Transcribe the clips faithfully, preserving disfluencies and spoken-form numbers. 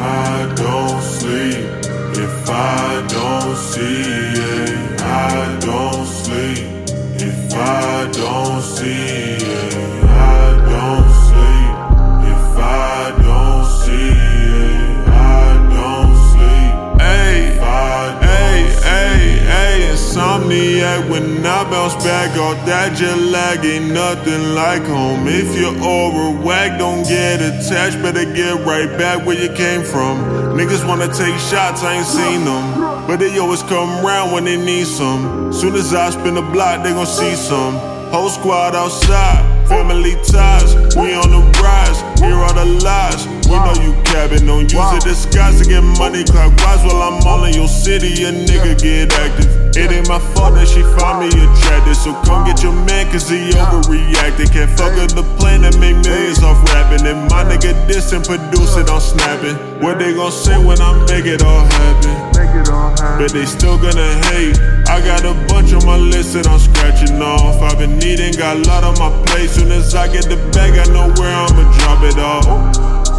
I don't sleep if I don't see it. I don't sleep if I don't see it. I don't sleep if I don't see it. I don't sleep. Hey, hey, hey, hey, Insomniac. When I bounce back off that jet lag, ain't nothing like home. If you're over whack, don't get attached, better get right back where you came from. Niggas wanna take shots, I ain't seen them, but they always come round when they need some. Soon as I spin the block, they gon' see some. Whole squad outside, family ties, we on the rise, hear all the lies. We know you capping, don't use a disguise to get money clockwise. While I'm all in your city, a nigga get active. It ain't my fault that she found me attractive, so come get your man cause he overreacted. Can't fuck up the plan that make millions off rapping, and my nigga diss and produce it, I'm snapping. What they gon' say when I make it all happen? But they still gonna hate. I got a bunch on my list that I'm scratching off. I've been eating, got a lot on my plate. Soon as I get the bag, I know where I'ma drop it off.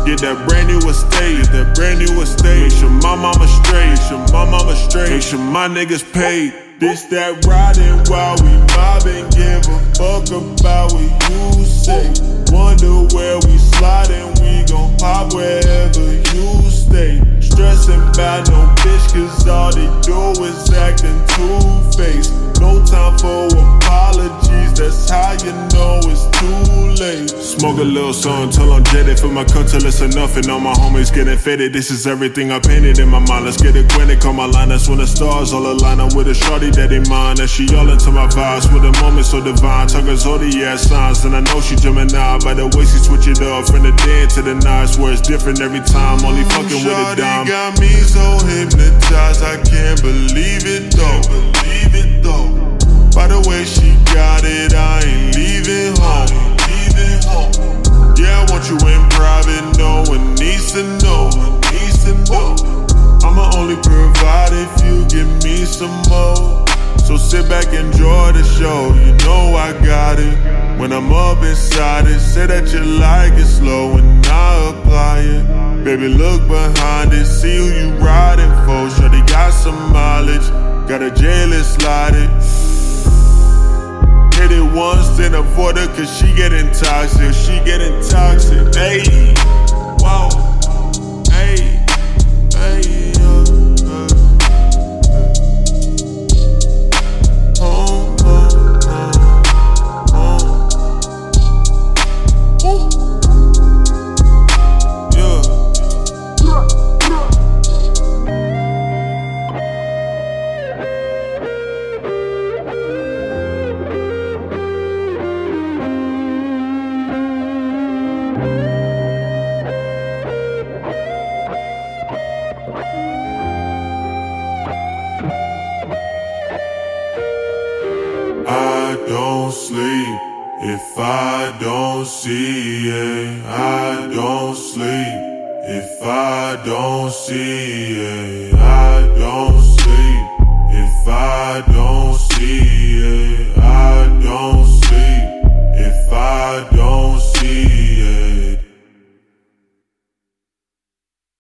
Get that brand new estate, get that brand new estate. Make sure my mama straight, make sure my mama straight. Make sure my niggas paid. This that riding while we mobbing, give a fuck about what you say. Wonder where we sliding, we gon' pop wherever you stay. Stressing about no bitch cause all they do is acting two-faced. No time for apologies, that's how you know it's too late. Smoke a little something till I'm jetted. Fill my cup till it's enough, and all my homies getting faded. This is everything I painted in my mind. Let's get acquainted, call my line. That's when the stars all align. I'm with a shawty that ain't mine, and she all into my vibes. With a moment so divine, talking zodiac signs, and I know she Gemini. By the way she switch it up, from the day to the night, where it's different every time. Only fucking with a dime. Shawty got me so hypnotized, I can't believe it though. Believe it though. By the way she got it, I ain't leaving home. Yeah, I want you in private, no one needs to know, needs to know. I'ma only provide if you give me some more. So sit back, enjoy the show, you know I got it. When I'm up inside it, say that you like it slow and I apply it. Baby, look behind it, see who you riding for. Sure they got some mileage, got a jailer slide it. Hit it once, then avoid her cause she getting toxic. She getting toxic. Hey, wow, hey, hey, uh, uh. Oh, oh, oh, oh. Ooh. Yeah. I don't sleep if I don't see it. I don't sleep if I don't see it. I don't sleep.